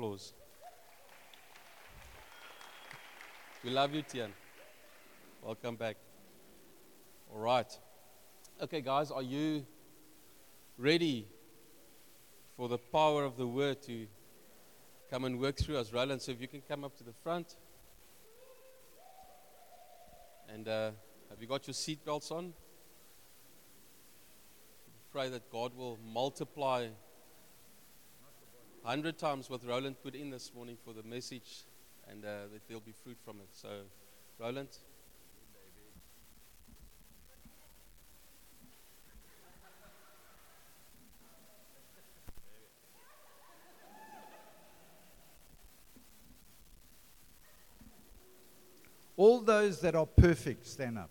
applause. We love you, Tian. Welcome back. All right. Okay, guys, are you ready for the power of the word to come and work through us? Rowland, so if you can come up to the front. And have you got your seatbelts on? Pray that God will multiply 100 times what Rowland put in this morning for the message, and that there'll be fruit from it. So, Rowland. All those that are perfect, stand up.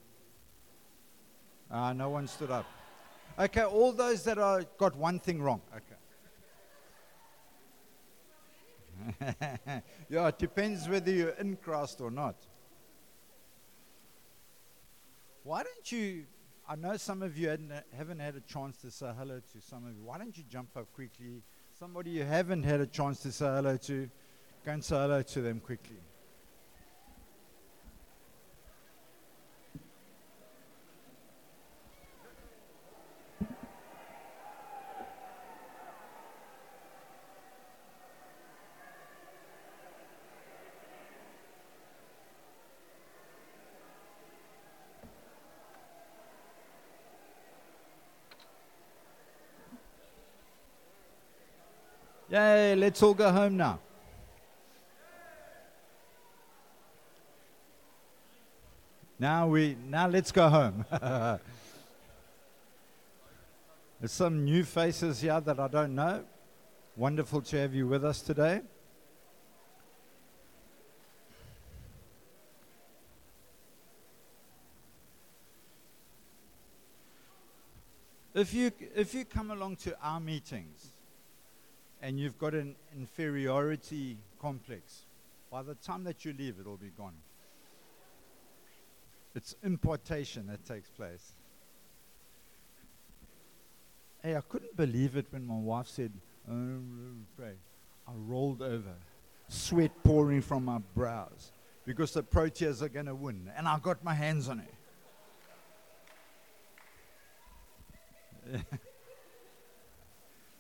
No one stood up. Okay, all those that are got one thing wrong. Okay. Yeah, it depends whether you're in Christ or not. Why don't you, I know some of you haven't had a chance to say hello to some of you. Why don't you jump up quickly? Somebody you haven't had a chance to say hello to, go and say hello to them quickly. Yay, let's all go home now. Now let's go home. There's some new faces here that I don't know. Wonderful to have you with us today. If you come along to our meetings and you've got an inferiority complex, by the time that you leave, it'll be gone. It's importation that takes place. Hey, I couldn't believe it when my wife said, oh, pray. I rolled over, sweat pouring from my brows, because the Proteas are going to win, and I got my hands on it.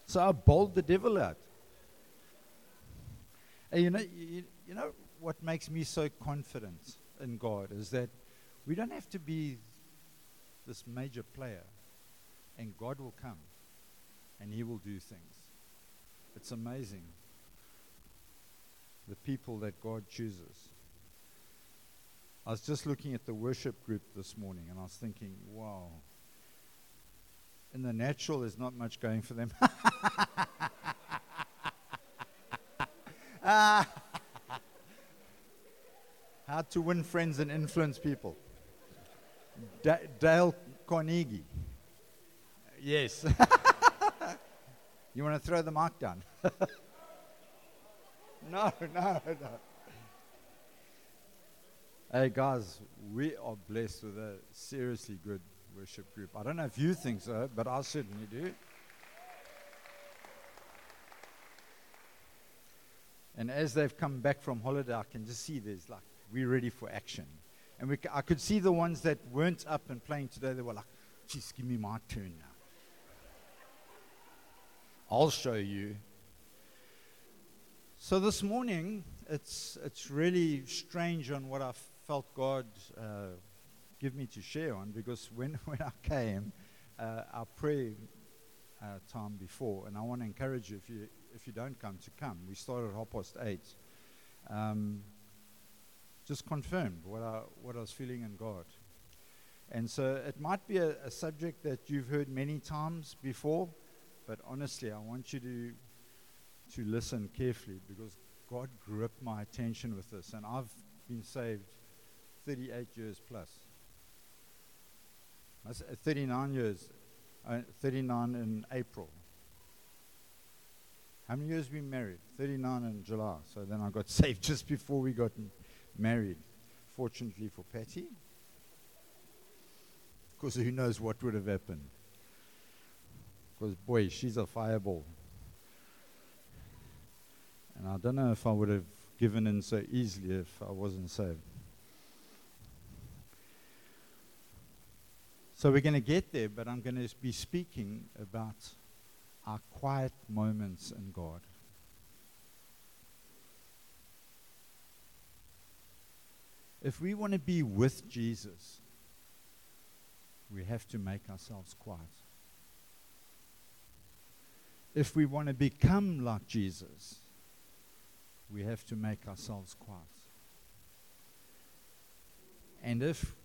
So I bowled the devil out. And you know what makes me so confident in God is that we don't have to be this major player, and God will come and He will do things. It's amazing, the people that God chooses. I was just looking at the worship group this morning, and I was thinking, wow. In the natural, there's not much going for them. How to win friends and influence people. Dale Carnegie. Yes. You want to throw the mic down? No. Hey, guys, we are blessed with a seriously good worship group. I don't know if you think so, but I certainly do. And as they've come back from holiday, I can just see there's like, we're ready for action. And I could see the ones that weren't up and playing today, they were like, geez, give me my turn now. I'll show you. So this morning, it's really strange on what I felt God give me to share on, because when I came, our prayer time before, and I want to encourage you if you don't come to come. We started 8:30. Just confirmed what I was feeling in God, and so it might be a subject that you've heard many times before, but honestly, I want you to listen carefully, because God gripped my attention with this, and I've been saved 38 years plus. 39 years, 39 in April. How many years we married? 39 in July. So then I got saved just before we got married. Fortunately for Patty, because who knows what would have happened? Because boy, she's a fireball. And I don't know if I would have given in so easily if I wasn't saved. So we're going to get there, but I'm going to be speaking about our quiet moments in God. If we want to be with Jesus, we have to make ourselves quiet. If we want to become like Jesus, we have to make ourselves quiet. And if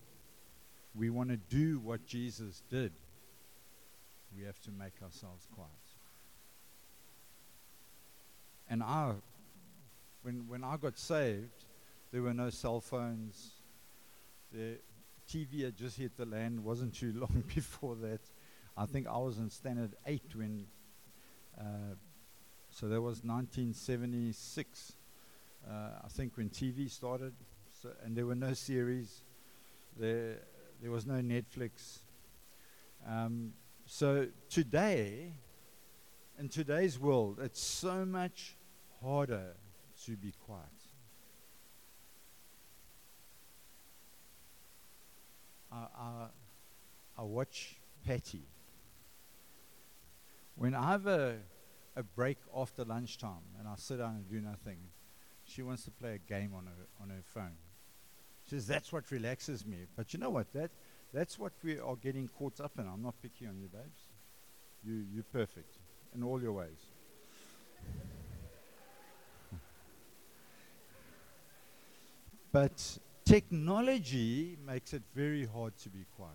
we want to do what Jesus did, we have to make ourselves quiet. And when I got saved, there were no cell phones. The TV had just hit the land. Wasn't too long before that. I think I was in standard 8 when... So that was 1976, I think, when TV started. So, and there were no series. There was no Netflix. So today, in today's world, it's so much harder to be quiet. I watch Patty. When I have a break after lunchtime and I sit down and do nothing, she wants to play a game on her phone. She says, that's what relaxes me. But you know what? That's what we are getting caught up in. I'm not picking on you, babes. You're perfect in all your ways. But technology makes it very hard to be quiet.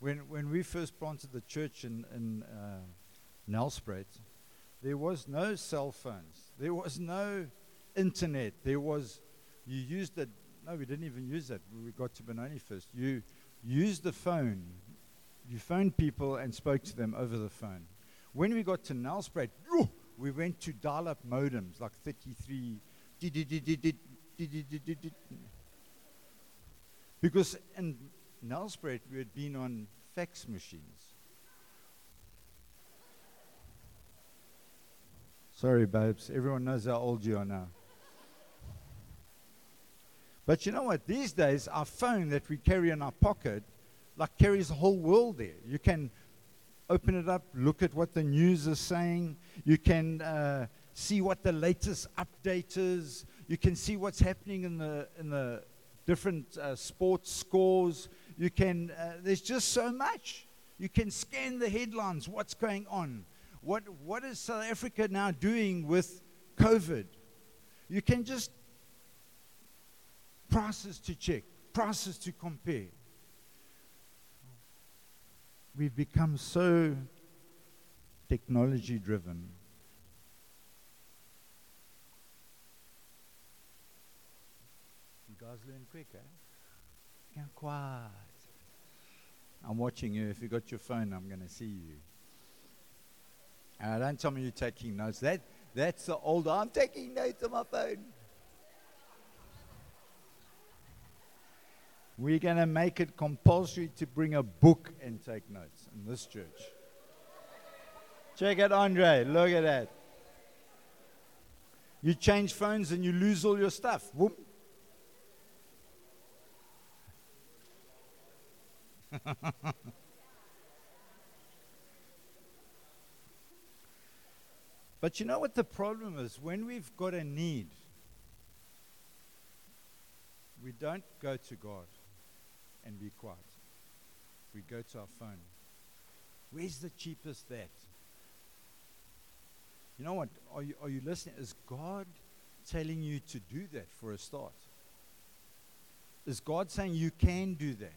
When we first planted the church in Nelspruit, there was no cell phones. There was no internet. We didn't even use that. We got to Benoni first. You used the phone. You phoned people and spoke to them over the phone. When we got to Nelspruit, we went to dial-up modems, like 33. Because in Nelspruit, we had been on fax machines. Sorry, babes. Everyone knows how old you are now. But you know what? These days, our phone that we carry in our pocket, like, carries the whole world there. You can open it up, look at what the news is saying. You can see what the latest update is. You can see what's happening in the different sports scores. You can. There's just so much. You can scan the headlines. What's going on? What is South Africa now doing with COVID? You can just prices to check, prices to compare. We've become so technology driven. You guys learn quick, eh? Come quiet. I'm watching you. If you got your phone, I'm going to see you. Don't tell me you're taking notes. That's the old, I'm taking notes on my phone. We're going to make it compulsory to bring a book and take notes in this church. Check it, Andre. Look at that. You change phones and you lose all your stuff. Whoop. But you know what the problem is? When we've got a need, we don't go to God and be quiet. We go to our phone. Where's the cheapest that? You know what? Are you listening? Is God telling you to do that for a start? Is God saying you can do that?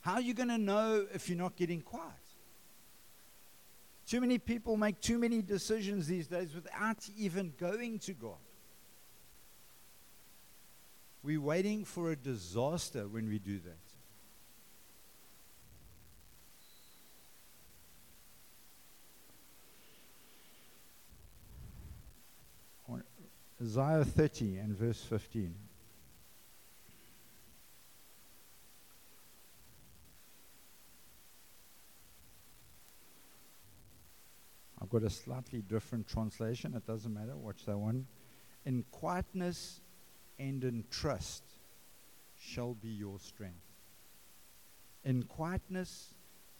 How are you going to know if you're not getting quiet? Too many people make too many decisions these days without even going to God. We're waiting for a disaster when we do that. Isaiah 30 and verse 15. got a slightly different translation. It doesn't matter. Watch that one. In quietness and in trust shall be your strength. In quietness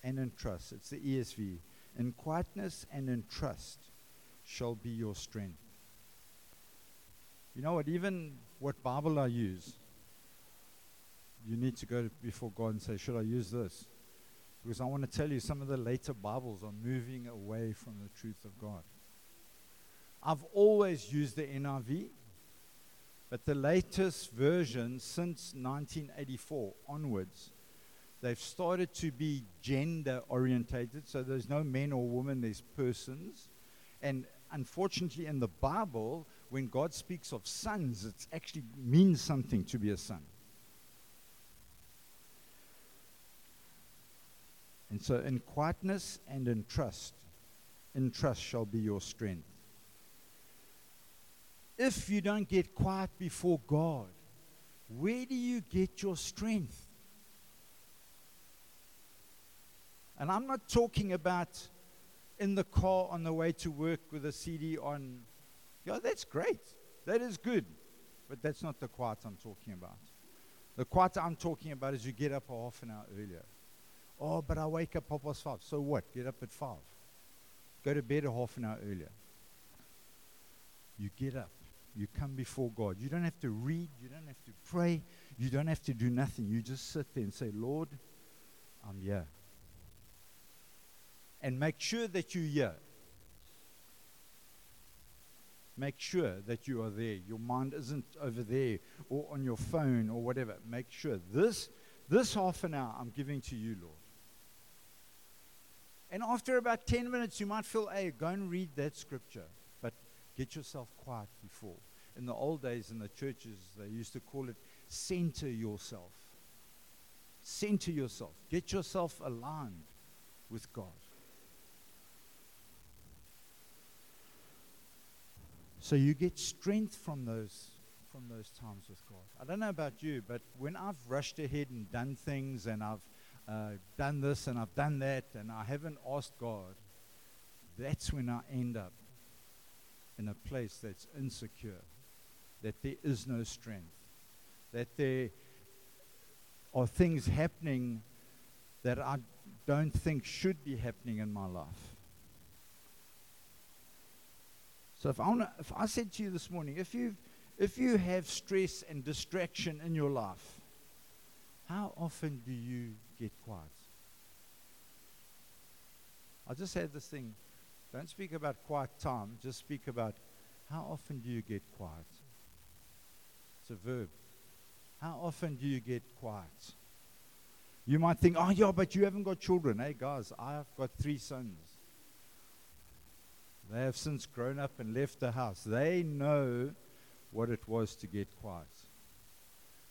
and in trust. It's the ESV. In quietness and in trust shall be your strength. You know what? Even what Bible I use, you need to go before God and say, should I use this? Because I want to tell you, some of the later Bibles are moving away from the truth of God. I've always used the NIV, but the latest version since 1984 onwards, they've started to be gender orientated. So there's no men or women, there's persons. And unfortunately in the Bible, when God speaks of sons, it actually means something to be a son. And so in quietness and in trust shall be your strength. If you don't get quiet before God, where do you get your strength? And I'm not talking about in the car on the way to work with a CD on. Yeah, that's great. That is good. But that's not the quiet I'm talking about. The quiet I'm talking about is you get up half an hour earlier. Oh, but I wake up 5:30. So what? Get up at 5. Go to bed half an hour earlier. You get up. You come before God. You don't have to read. You don't have to pray. You don't have to do nothing. You just sit there and say, Lord, I'm here. And make sure that you're here. Make sure that you are there. Your mind isn't over there or on your phone or whatever. Make sure this half an hour I'm giving to you, Lord. And after about 10 minutes, you might feel, hey, go and read that scripture. But get yourself quiet before. In the old days in the churches, they used to call it center yourself. Center yourself. Get yourself aligned with God. So you get strength from those times with God. I don't know about you, but when I've rushed ahead and done things, and I've done this and I've done that, and I haven't asked God, that's when I end up in a place that's insecure, that there is no strength, that there are things happening that I don't think should be happening in my life. So if I said to you this morning, if you have stress and distraction in your life, how often do you get quiet? I just had this thing. Don't speak about quiet time. Just speak about how often do you get quiet. It's a verb. How often do you get quiet? You might think, oh yeah, but you haven't got children. Hey guys, I've got 3 sons. They have since grown up and left the house. They know what it was to get quiet.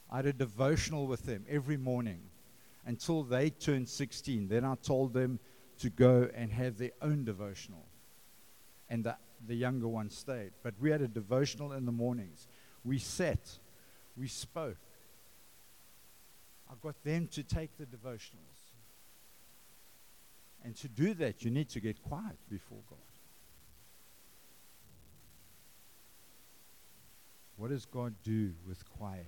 I had a devotional with them every morning until they turned 16. Then I told them to go and have their own devotional. And the younger one stayed. But we had a devotional in the mornings. We sat. We spoke. I got them to take the devotionals. And to do that, you need to get quiet before God. What does God do with quiet?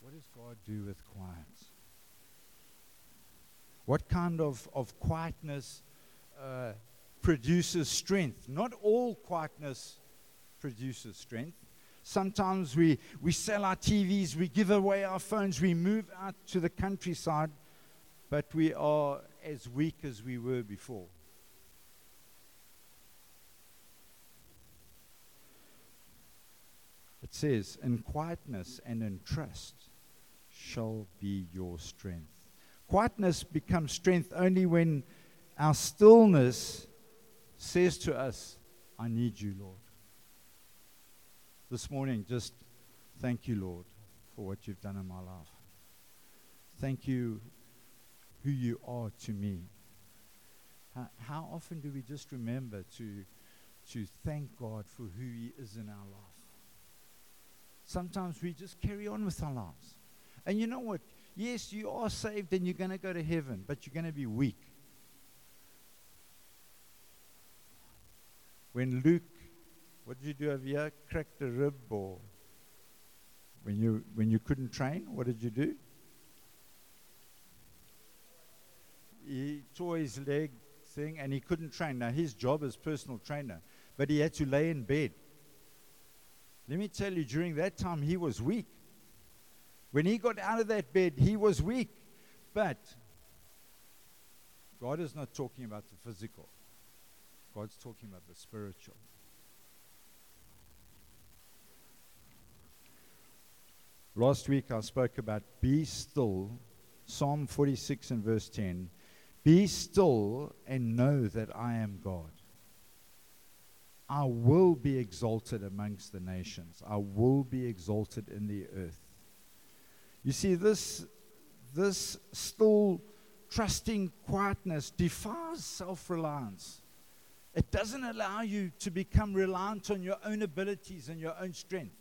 What does God do with quiet? What kind of quietness produces strength? Not all quietness produces strength. Sometimes we sell our TVs, we give away our phones, we move out to the countryside, but we are as weak as we were before. It says, in quietness and in trust shall be your strength. Quietness becomes strength only when our stillness says to us, I need you, Lord. This morning, just thank you, Lord, for what you've done in my life. Thank you who you are to me. How often do we just remember to thank God for who he is in our life? Sometimes we just carry on with our lives. And you know what? Yes, you are saved and you're going to go to heaven, but you're going to be weak. when Luke, what did you do over here? Cracked a rib, or when you couldn't train, what did you do? He tore his leg thing and he couldn't train. Now his job is personal trainer, but he had to lay in bed. Let me tell you, during that time he was weak. When he got out of that bed, he was weak. But God is not talking about the physical. God's talking about the spiritual. Last week I spoke about be still, Psalm 46 and verse 10. Be still and know that I am God. I will be exalted amongst the nations. I will be exalted in the earth. You see, this still trusting quietness defies self-reliance. It doesn't allow you to become reliant on your own abilities and your own strength.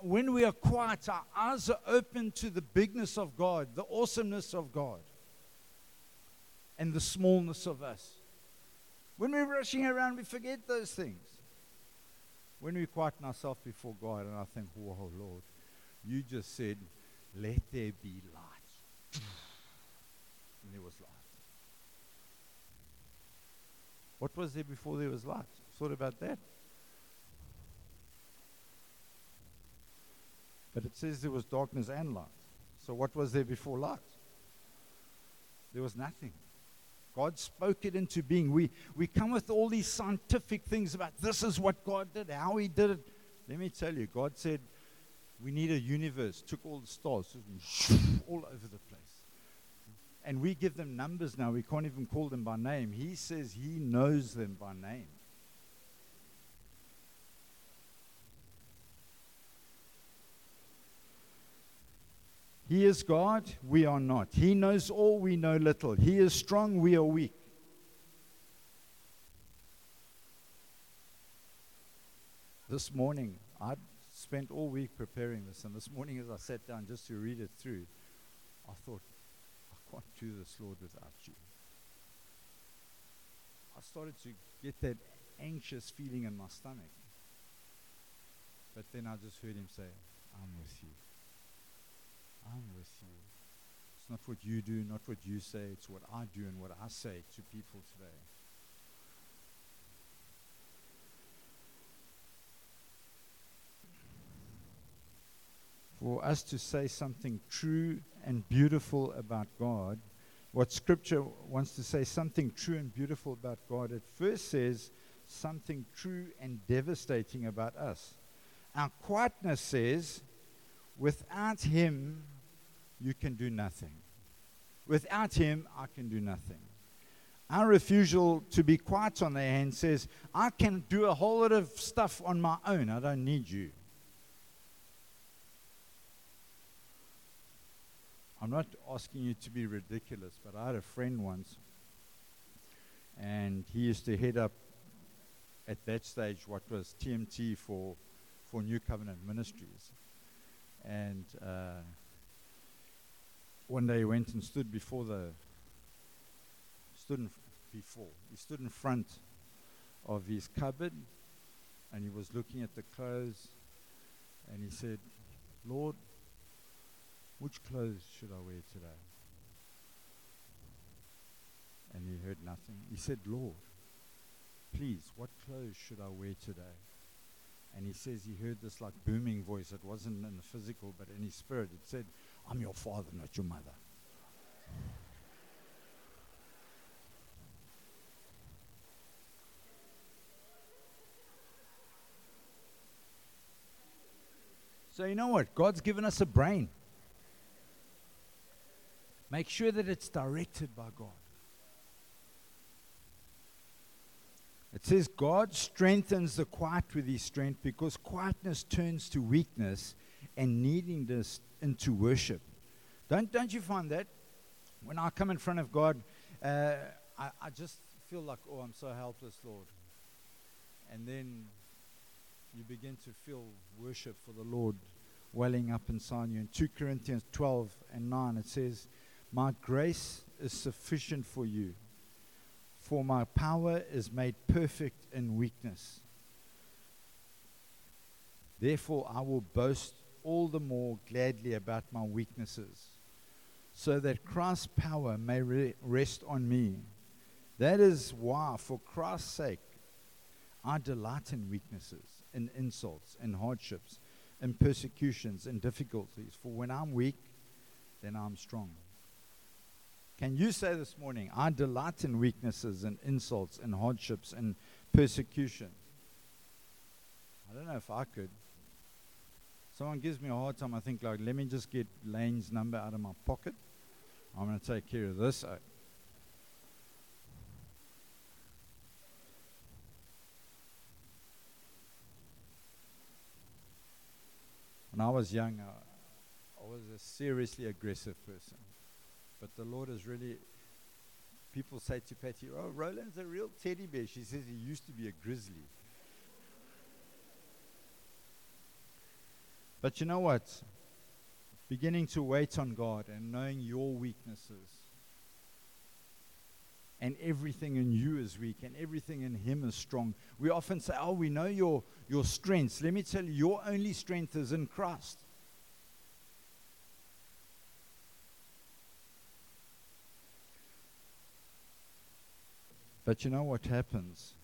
When we are quiet, our eyes are open to the bigness of God, the awesomeness of God, and the smallness of us. When we're rushing around, we forget those things. When we quieten ourselves before God, and I think, whoa, Lord, you just said, let there be light. And there was light. What was there before there was light? Thought about that. But it says there was darkness and light. So what was there before light? There was nothing. God spoke it into being. We come with all these scientific things about this is what God did, how he did it. Let me tell you, God said, we need a universe. Took all the stars, all over the place. And we give them numbers now. We can't even call them by name. He says he knows them by name. He is God, we are not. He knows all, we know little. He is strong, we are weak. This morning, I spent all week preparing this, and this morning as I sat down just to read it through, I thought, I can't do this, Lord, without you. I started to get that anxious feeling in my stomach. But then I just heard him say, I'm with you. I'm with you. It's not what you do, not what you say. It's what I do and what I say to people today. For us to say something true and beautiful about God, what Scripture wants to say, something true and beautiful about God, it first says something true and devastating about us. Our quietness says, without him, you can do nothing. Without him, I can do nothing. Our refusal to be quiet on the hand says, I can do a whole lot of stuff on my own. I don't need you. I'm not asking you to be ridiculous, but I had a friend once, and he used to head up at that stage what was TMT for New Covenant Ministries. And one day he went and stood in front of his cupboard, and he was looking at the clothes, and he said, Lord, which clothes should I wear today? And he heard nothing. He said, Lord, please, what clothes should I wear today? And he says he heard this like booming voice. It wasn't in the physical, but in his spirit. It said, I'm your father, not your mother. So you know what? God's given us a brain. Make sure that it's directed by God. It says, God strengthens the quiet with his strength, because quietness turns to weakness and neediness into worship. Don't you find that? When I come in front of God, I just feel like, oh, I'm so helpless, Lord. And then you begin to feel worship for the Lord welling up inside you. In 2 Corinthians 12 and 9, it says, my grace is sufficient for you. for my power is made perfect in weakness. Therefore, I will boast all the more gladly about my weaknesses, so that Christ's power may rest on me. That is why, for Christ's sake, I delight in weaknesses, in insults, in hardships, in persecutions, in difficulties. For when I'm weak, then I'm strong. Can you say this morning, I delight in weaknesses, and insults, and hardships, and persecution? I don't know if I could. Someone gives me a hard time, I think, like, let me just get Lane's number out of my pocket. I'm going to take care of this. When I was young, I was a seriously aggressive person. But the Lord is really, people say to Patty, oh, Rowland's a real teddy bear. She says he used to be a grizzly. But you know what? Beginning to wait on God and knowing your weaknesses, and everything in you is weak and everything in Him is strong. We often say, oh, we know your strengths. Let me tell you, your only strength is in Christ. But you know what happens?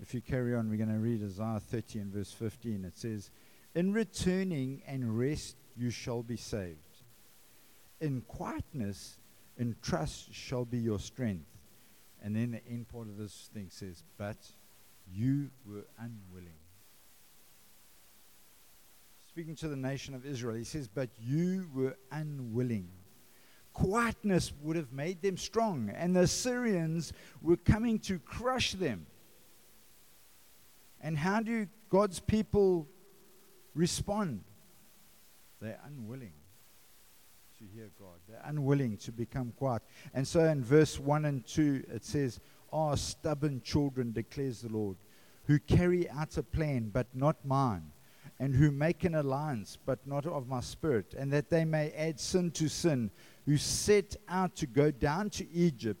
If you carry on, we're going to read Isaiah 30 and verse 15. It says, in returning and rest you shall be saved. In quietness and trust shall be your strength. And then the end part of this thing says, but you were unwilling. Speaking to the nation of Israel, he says, but you were unwilling. Quietness would have made them strong, and the Assyrians were coming to crush them. And how do God's people respond? They're unwilling to hear God. They're unwilling to become quiet. And so in verse 1 and 2, it says, "Ah, stubborn children, declares the Lord, who carry out a plan, but not mine, and who make an alliance, but not of my spirit, and that they may add sin to sin, who set out to go down to Egypt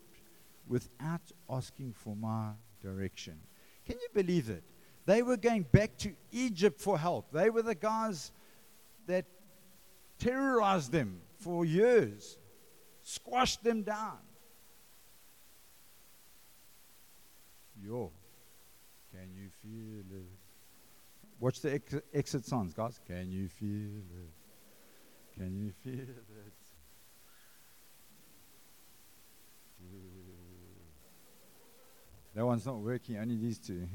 without asking for my direction." Can you believe it? They were going back to Egypt for help. They were the guys that terrorized them for years, squashed them down. Yo, can you feel it? Watch the exit songs, guys. Can you feel it? Can you feel it? That one's not working, only these two.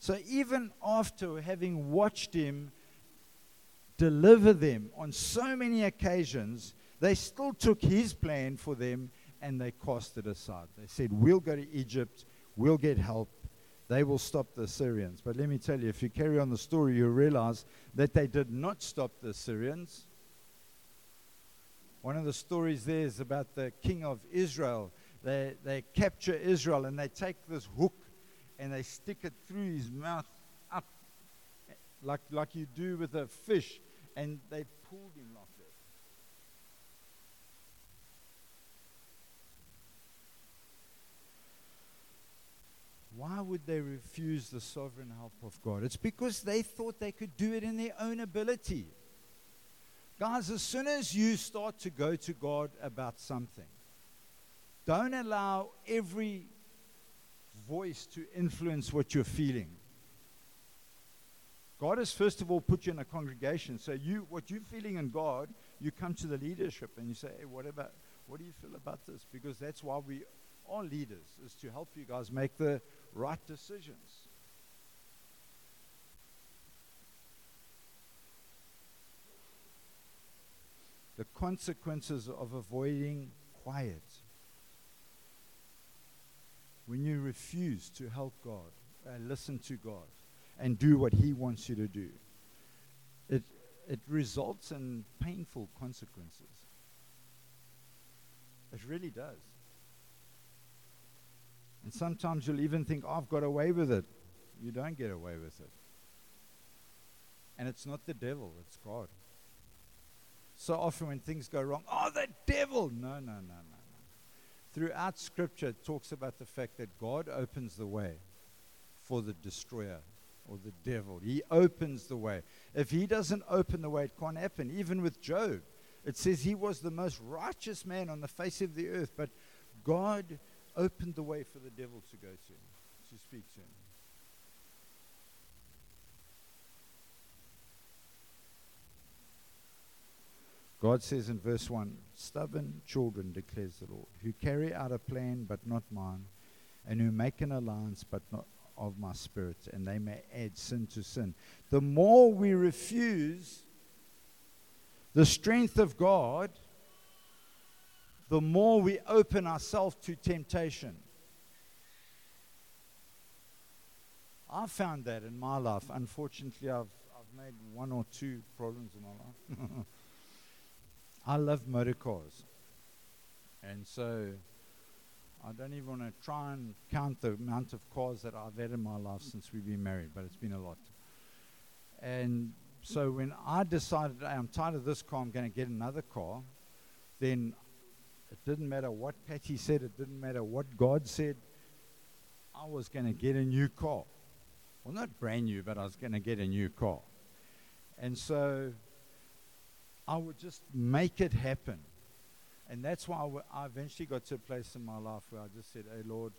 So even after having watched him deliver them on so many occasions, they still took his plan for them and they cast it aside. They said, we'll go to Egypt, we'll get help, they will stop the Assyrians. But let me tell you, if you carry on the story, you realize that they did not stop the Assyrians. One of the stories there is about the king of Israel. They capture Israel and they take this hook and they stick it through his mouth up, like you do with a fish, and they pulled him like that. Why would they refuse the sovereign help of God? It's because they thought they could do it in their own ability. Guys, as soon as you start to go to God about something, don't allow every voice to influence what you're feeling. God has first of all put you in a congregation, so what you're feeling in God, you come to the leadership and you say, hey, what do you feel about this? Because that's why we are leaders, is to help you guys make the right decisions. The consequences of avoiding quiet. When you refuse to help God, listen to God, and do what He wants you to do, it results in painful consequences. It really does. And sometimes you'll even think, oh, I've got away with it. You don't get away with it. And it's not the devil, it's God. So often when things go wrong, oh, the devil. No. Throughout Scripture, it talks about the fact that God opens the way for the destroyer or the devil. He opens the way. If he doesn't open the way, it can't happen. Even with Job, it says he was the most righteous man on the face of the earth, but God opened the way for the devil to go to him, to speak to him. God says in verse 1, stubborn children, declares the Lord, who carry out a plan but not mine, and who make an alliance but not of my spirit, and they may add sin to sin. The more we refuse the strength of God, the more we open ourselves to temptation. I found that in my life. Unfortunately, I've made one or two problems in my life. I love motor cars, and so I don't even want to try and count the amount of cars that I've had in my life since we've been married, but it's been a lot. And so when I decided, hey, I'm tired of this car, I'm going to get another car, then it didn't matter what Patty said, it didn't matter what God said, I was going to get a new car. Well, not brand new, but I was going to get a new car. And so I would just make it happen. And that's why I eventually got to a place in my life where I just said, hey, Lord,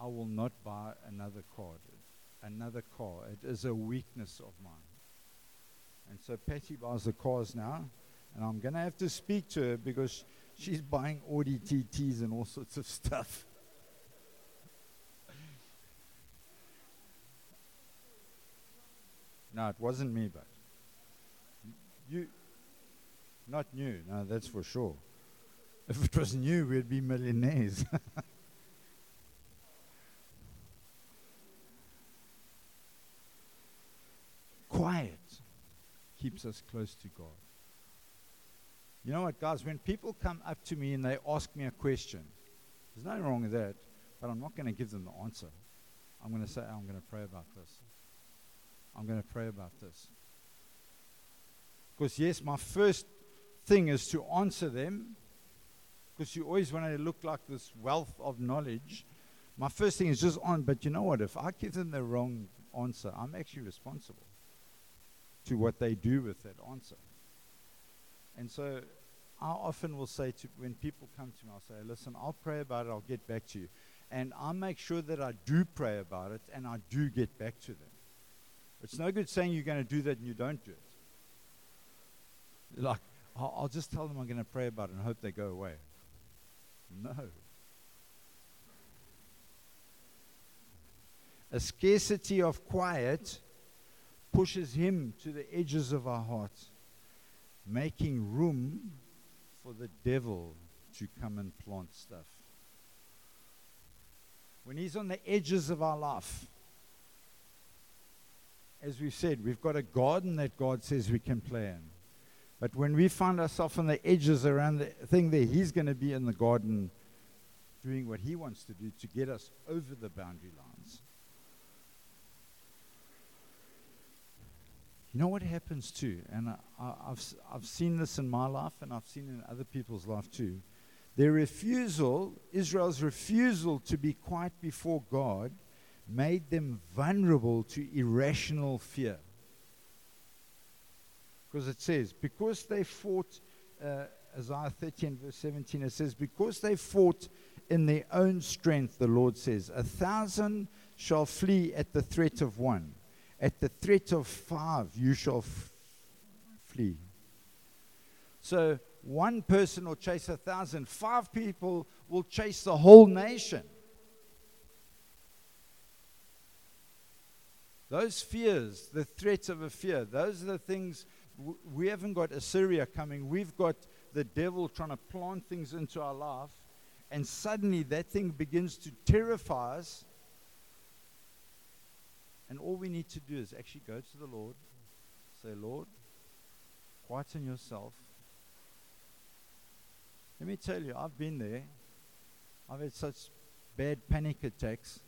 I will not buy another car. It is a weakness of mine. And so Patty buys the cars now, and I'm going to have to speak to her because she's buying Audi TTs and all sorts of stuff. No, it wasn't me, but you... Not new, no, that's for sure. If it was new, we'd be millionaires. Quiet keeps us close to God. You know what, guys? When people come up to me and they ask me a question, there's nothing wrong with that, but I'm not going to give them the answer. I'm going to say, I'm going to pray about this. Because, yes, my first thing is to answer them, because you always want to look like this wealth of knowledge. My first thing is just on, but you know what, if I give them the wrong answer, I'm actually responsible to what they do with that answer. And so I often will say to, when people come to me, I'll say, listen, I'll pray about it, I'll get back to you. And I make sure that I do pray about it and I do get back to them. It's no good saying you're going to do that and you don't do it. Like, I'll just tell them I'm going to pray about it and hope they go away. No. A scarcity of quiet pushes him to the edges of our hearts, making room for the devil to come and plant stuff. When he's on the edges of our life, as we've said, we've got a garden that God says we can play in. But when we find ourselves on the edges around the thing there, he's going to be in the garden doing what he wants to do to get us over the boundary lines. You know what happens too, and I've seen this in my life and I've seen it in other people's life too. Their refusal, Israel's refusal to be quiet before God, made them vulnerable to irrational fear. Because it says, because they fought, Isaiah 30 and verse 17, it says, because they fought in their own strength, the Lord says, 1,000 shall flee at the threat of one. At the threat of 5, you shall flee. So one person will chase 1,000. 5 people will chase the whole nation. Those fears, the threats of a fear, those are the things. We haven't got Assyria coming. We've got the devil trying to plant things into our life. And suddenly that thing begins to terrify us. And all we need to do is actually go to the Lord. Say, Lord, quieten yourself. Let me tell you, I've been there. I've had such bad panic attacks.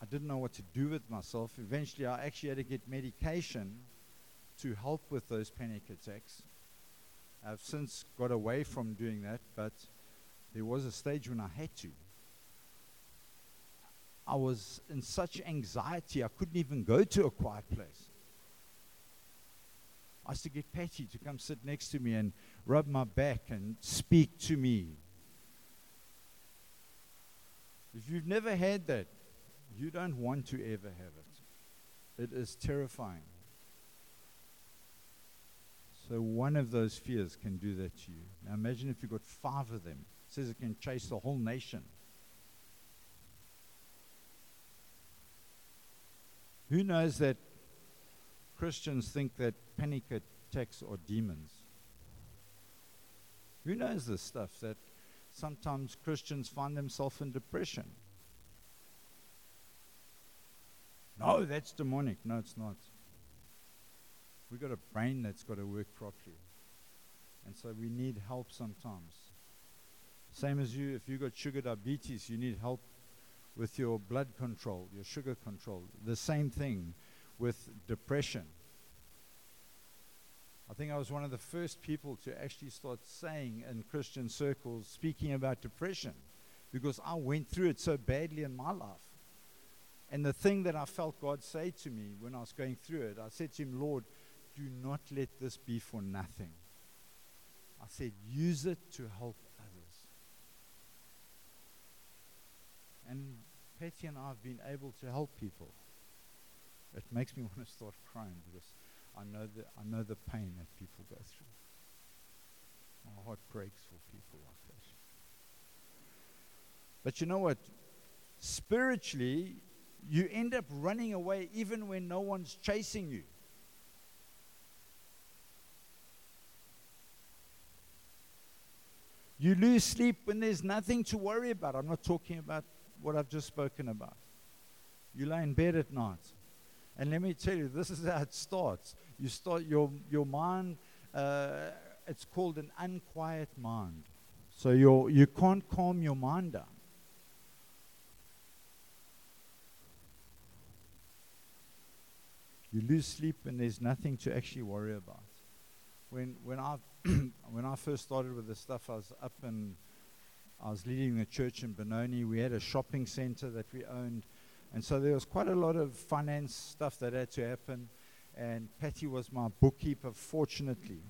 I didn't know what to do with myself. Eventually, I actually had to get medication to help with those panic attacks. I've since got away from doing that, but there was a stage when I had to. I was in such anxiety, I couldn't even go to a quiet place. I used to get Patty to come sit next to me and rub my back and speak to me. If you've never had that, you don't want to ever have it. It is terrifying. So one of those fears can do that to you. Now imagine if you've got 5 of them. It says it can chase the whole nation. Who knows that Christians think that panic attacks are demons? Who knows this stuff, that sometimes Christians find themselves in depression? No, that's demonic. No, it's not. We've got a brain that's got to work properly. And so we need help sometimes. Same as you, if you've got sugar diabetes, you need help with your blood control, your sugar control. The same thing with depression. I think I was one of the first people to actually start saying in Christian circles, speaking about depression, because I went through it so badly in my life. And the thing that I felt God say to me when I was going through it, I said to him, Lord, do not let this be for nothing. I said, use it to help others. And Patty and I have been able to help people. It makes me want to start crying because I know the pain that people go through. My heart breaks for people like that. But you know what? Spiritually, you end up running away even when no one's chasing you. You lose sleep when there's nothing to worry about. I'm not talking about what I've just spoken about. You lay in bed at night. And let me tell you, this is how it starts. You start your mind, it's called an unquiet mind. So you can't calm your mind down. You lose sleep and there's nothing to actually worry about. When I first started with this stuff, I was up and I was leading the church in Benoni. We had a shopping center that we owned. And so there was quite a lot of finance stuff that had to happen. And Patty was my bookkeeper, fortunately,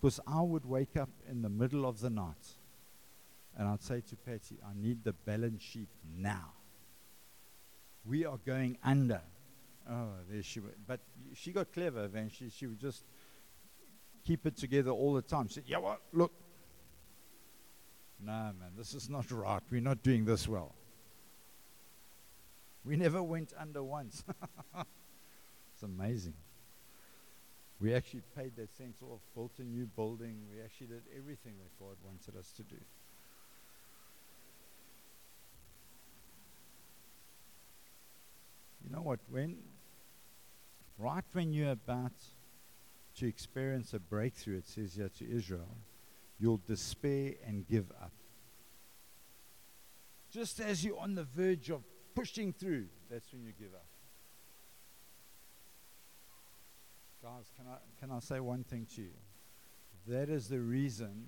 because I would wake up in the middle of the night and I'd say to Patty, I need the balance sheet now. We are going under. Oh, there she went. But she got clever eventually. She would just keep it together all the time. She said, yeah, what? Look. No, man, this is not right. We're not doing this well. We never went under once. It's amazing. We actually paid that thing off, built a new building. We actually did everything that God wanted us to do. You know what? Right when you're about to experience a breakthrough, it says here to Israel, you'll despair and give up. Just as you're on the verge of pushing through, that's when you give up. Guys, can I say one thing to you? That is the reason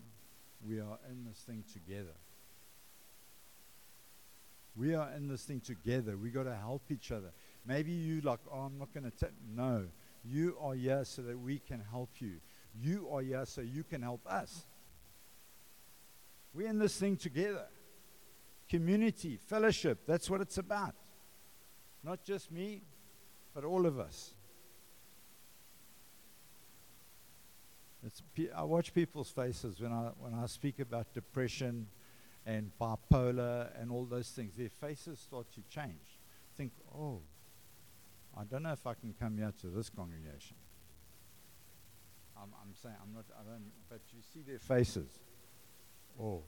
we are in this thing together. We are in this thing together. We got to help each other. Maybe you like, oh, I'm not going to take. No, you are here so that we can help you. You are here so you can help us. We're in this thing together. Community, fellowship, that's what it's about. Not just me, but all of us. I watch people's faces when I speak about depression and bipolar and all those things. Their faces start to change. Think, oh, I don't know if I can come here to this congregation. I'm saying, I'm not, I don't, but you see their faces. Oh.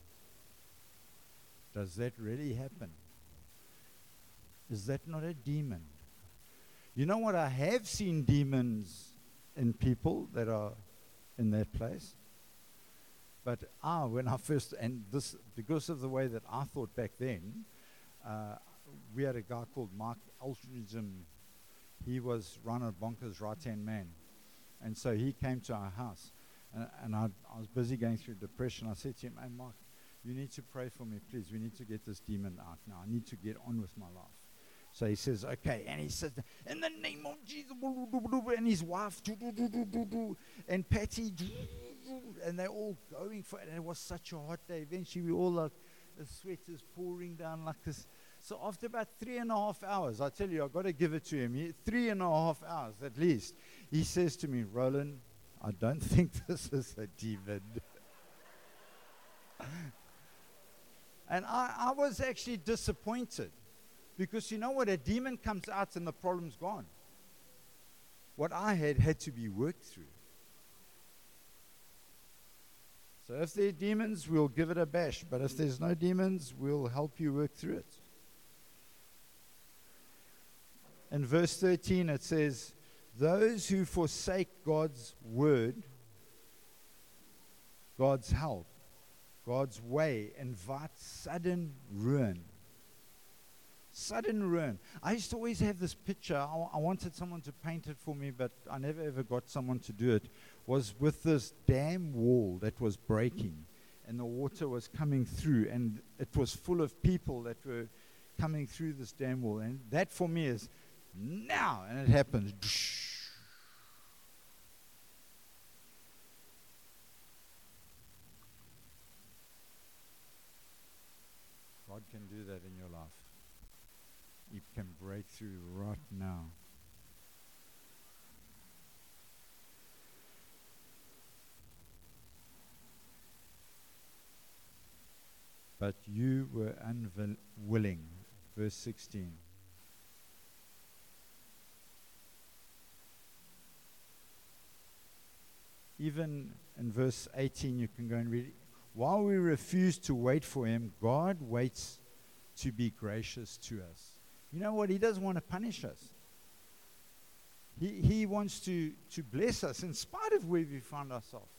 Does that really happen? Is that not a demon? You know what? I have seen demons in people that are in that place. But when I first, and this, because of the way that I thought back then, we had a guy called Mark Altruism. He was Ronald Bonker's right-hand man. And so he came to our house. And I was busy going through depression. I said to him, "Hey, Mark, you need to pray for me, please. We need to get this demon out now. I need to get on with my life." So he says, "Okay." And he says, "In the name of Jesus," and his wife, and Patty, and they're all going for it. And it was such a hot day. Eventually, we all like, the sweat is pouring down like this. So after about 3.5 hours, I tell you, I've got to give it to him. 3.5 hours at least. He says to me, "Rowland, I don't think this is a demon." And I was actually disappointed. Because you know what? A demon comes out and the problem's gone. What I had to be worked through. So if there are demons, we'll give it a bash. But if there's no demons, we'll help you work through it. In verse 13 it says, "Those who forsake God's word, God's help, God's way, invite sudden ruin." Sudden ruin. I used to always have this picture. I wanted someone to paint it for me, but I never ever got someone to do it. Was with this dam wall that was breaking, and the water was coming through, and it was full of people that were coming through this dam wall. And that for me is now, and it happens. God can do that in your life. You can break through right now. But you were unwilling. Verse 16. Even in verse 18, you can go and read it. "While we refuse to wait for him, God waits to be gracious to us." You know what? He doesn't want to punish us. He wants to bless us in spite of where we find ourselves.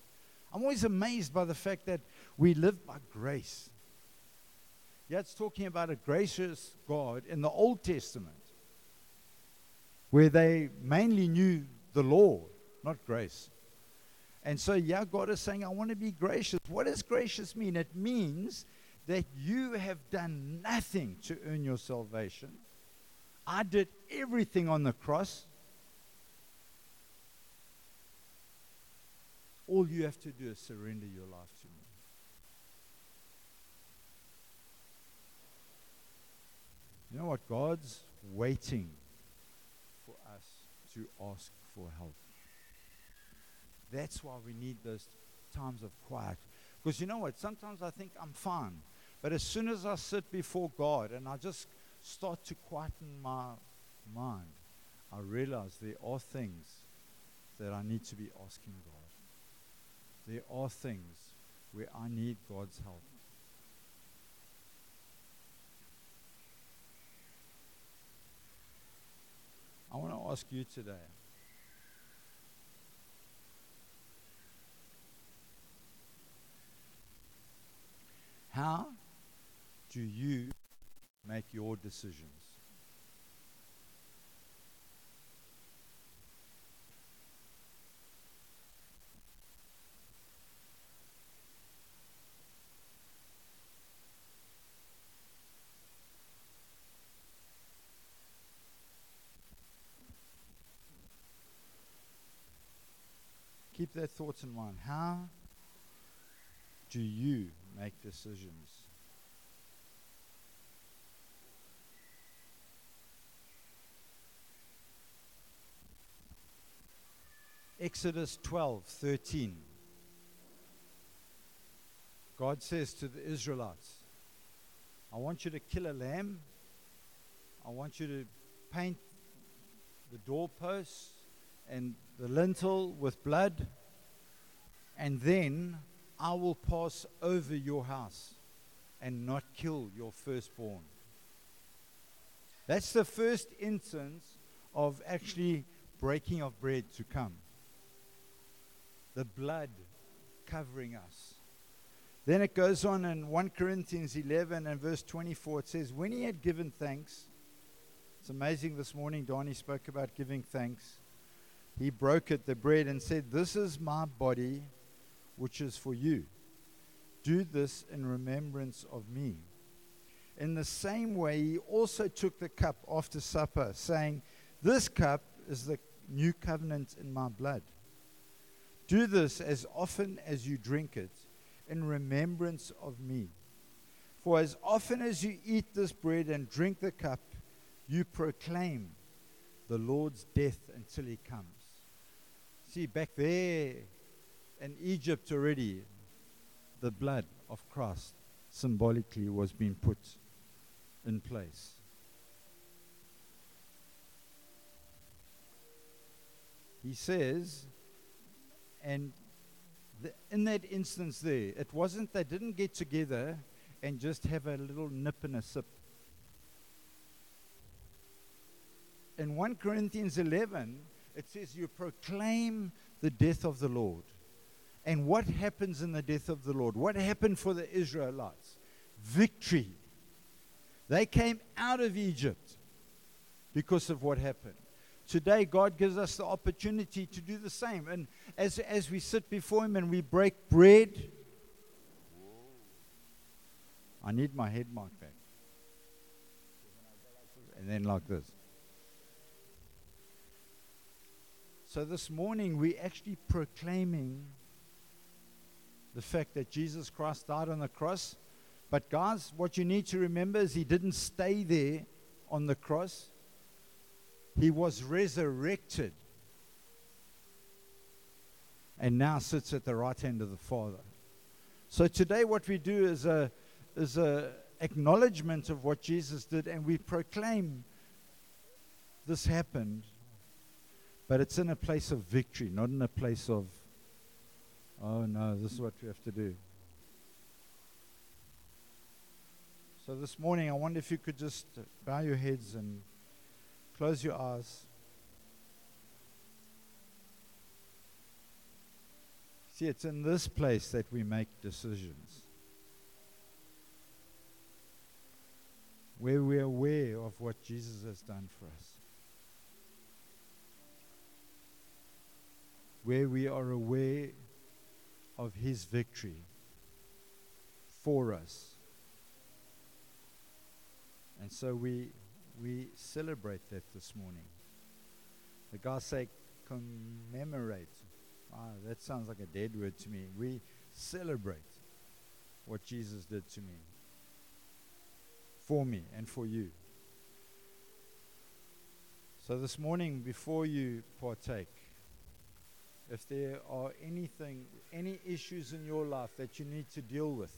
I'm always amazed by the fact that we live by grace. Yeah, it's talking about a gracious God in the Old Testament, where they mainly knew the law, not grace. And so, yeah, God is saying, "I want to be gracious." What does gracious mean? It means that you have done nothing to earn your salvation. I did everything on the cross. All you have to do is surrender your life to me. You know what? God's waiting for us to ask for help. That's why we need those times of quiet. Because you know what? Sometimes I think I'm fine. But as soon as I sit before God and I just start to quieten my mind, I realize there are things that I need to be asking God. There are things where I need God's help. I want to ask you today, how do you make your decisions? Keep that thought in mind. How do you make decisions? Exodus 12:13. God says to the Israelites, "I want you to kill a lamb. I want you to paint the doorposts and the lintel with blood, and then I will pass over your house and not kill your firstborn." That's the first instance of actually breaking of bread to come. The blood covering us. Then it goes on in 1 Corinthians 11 and verse 24. It says, "When he had given thanks," it's amazing this morning Donnie spoke about giving thanks, "he broke it, the bread, and said, 'This is my body which is for you. Do this in remembrance of me." In the same way, he also took the cup after supper, saying, "This cup is the new covenant in my blood. Do this as often as you drink it in remembrance of me. For as often as you eat this bread and drink the cup, you proclaim the Lord's death until he comes." See, back there in Egypt already, the blood of Christ symbolically was being put in place. He says, and in that instance there, it wasn't they didn't get together and just have a little nip and a sip. In 1 Corinthians 11, it says you proclaim the death of the Lord. And what happens in the death of the Lord? What happened for the Israelites? Victory. They came out of Egypt because of what happened. Today, God gives us the opportunity to do the same. And as we sit before him and we break bread, I need my head marked back. And then like this. So this morning, we're actually proclaiming the fact that Jesus Christ died on the cross. But guys, what you need to remember is he didn't stay there on the cross. He was resurrected and now sits at the right hand of the Father. So today what we do is an acknowledgement of what Jesus did, and we proclaim this happened, but it's in a place of victory, not in a place of, oh no, this is what we have to do. So this morning, I wonder if you could just bow your heads and close your eyes. See, it's in this place that we make decisions, where we're aware of what Jesus has done for us, where we are aware of his victory for us. And so we celebrate that this morning. The guys say commemorate. That sounds like a dead word to me. We celebrate what Jesus did to me, for me, and for you. So this morning, before you partake, if there are any issues in your life that you need to deal with,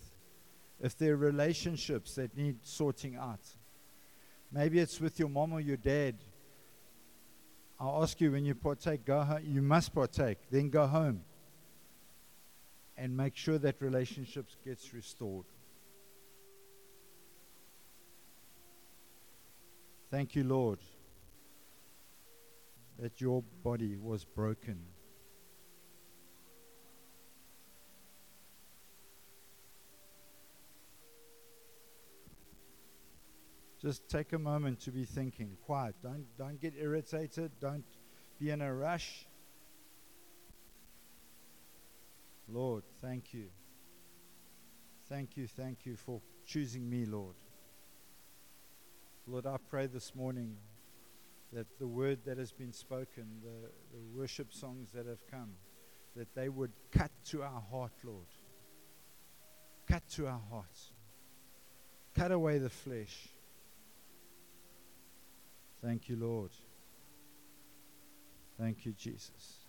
if there are relationships that need sorting out, maybe it's with your mom or your dad. I'll ask you, when you partake, go home. You must partake. Then go home and make sure that relationships gets restored. Thank you, Lord, that your body was broken. Just take a moment to be thinking. Quiet. Don't get irritated. Don't be in a rush. Lord, thank you. Thank you for choosing me, Lord. Lord, I pray this morning that the word that has been spoken, the worship songs that have come, that they would cut to our heart, Lord. Cut to our hearts. Cut away the flesh. Thank you, Lord. Thank you, Jesus.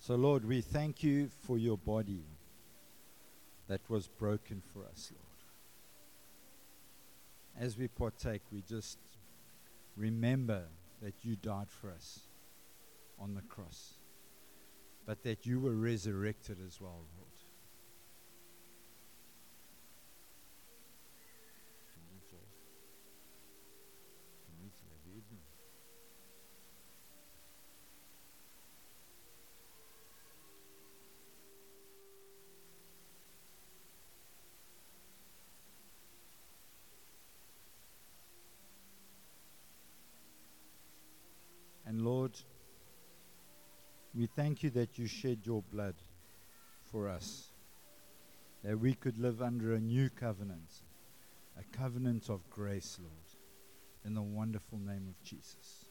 So, Lord, we thank you for your body that was broken for us, Lord. As we partake, we just remember that you died for us on the cross. but that you were resurrected as well, Lord. And Lord, we thank you that you shed your blood for us, that we could live under a new covenant, a covenant of grace, Lord, in the wonderful name of Jesus.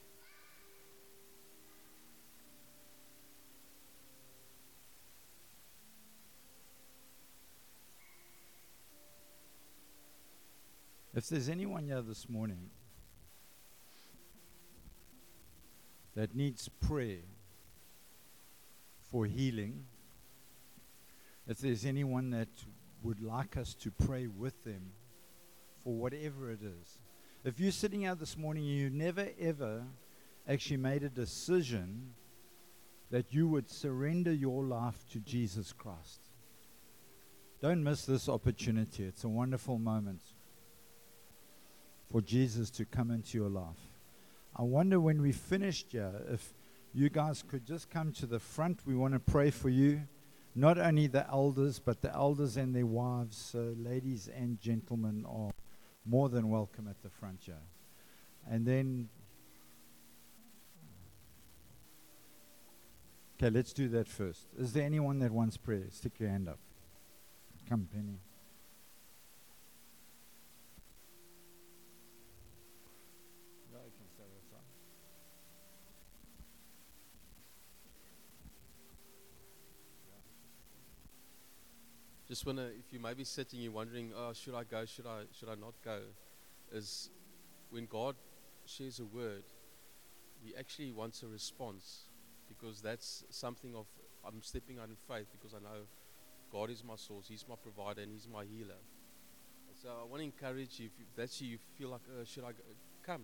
If there's anyone here this morning that needs prayer for healing, if there's anyone that would like us to pray with them for whatever it is, if you're sitting out this morning and you never ever actually made a decision that you would surrender your life to Jesus Christ, don't miss this opportunity. It's a wonderful moment for Jesus to come into your life. I wonder, when we finished here, if you guys could just come to the front. We want to pray for you. Not only the elders, but the elders and their wives. So ladies and gentlemen are more than welcome at the front here. And then, okay, let's do that first. Is there anyone that wants prayer? Stick your hand up. Come, Penny. Just want to, if you may be sitting, you're wondering, oh, should I go, should I not go, is when God shares a word, He actually wants a response, because that's something of, I'm stepping out in faith, because I know God is my source, He's my provider, and He's my healer. So I want to encourage you, if that's you, you feel like, should I go? Come,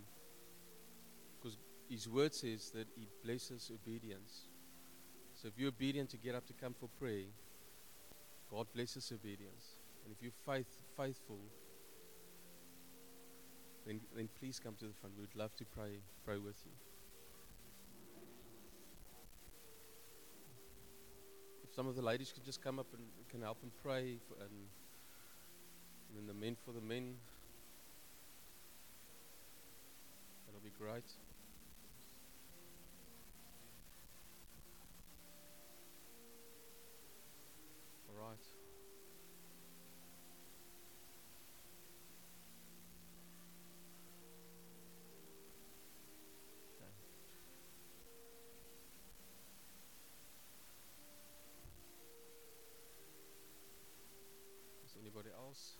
because His word says that He blesses obedience. So if you're obedient to get up to come for prayer, God blesses obedience. And if you're faithful, then please come to the front. We would love to pray with you. If some of the ladies could just come up and can help and pray, and then the men for the men, that'll be great. Anybody else?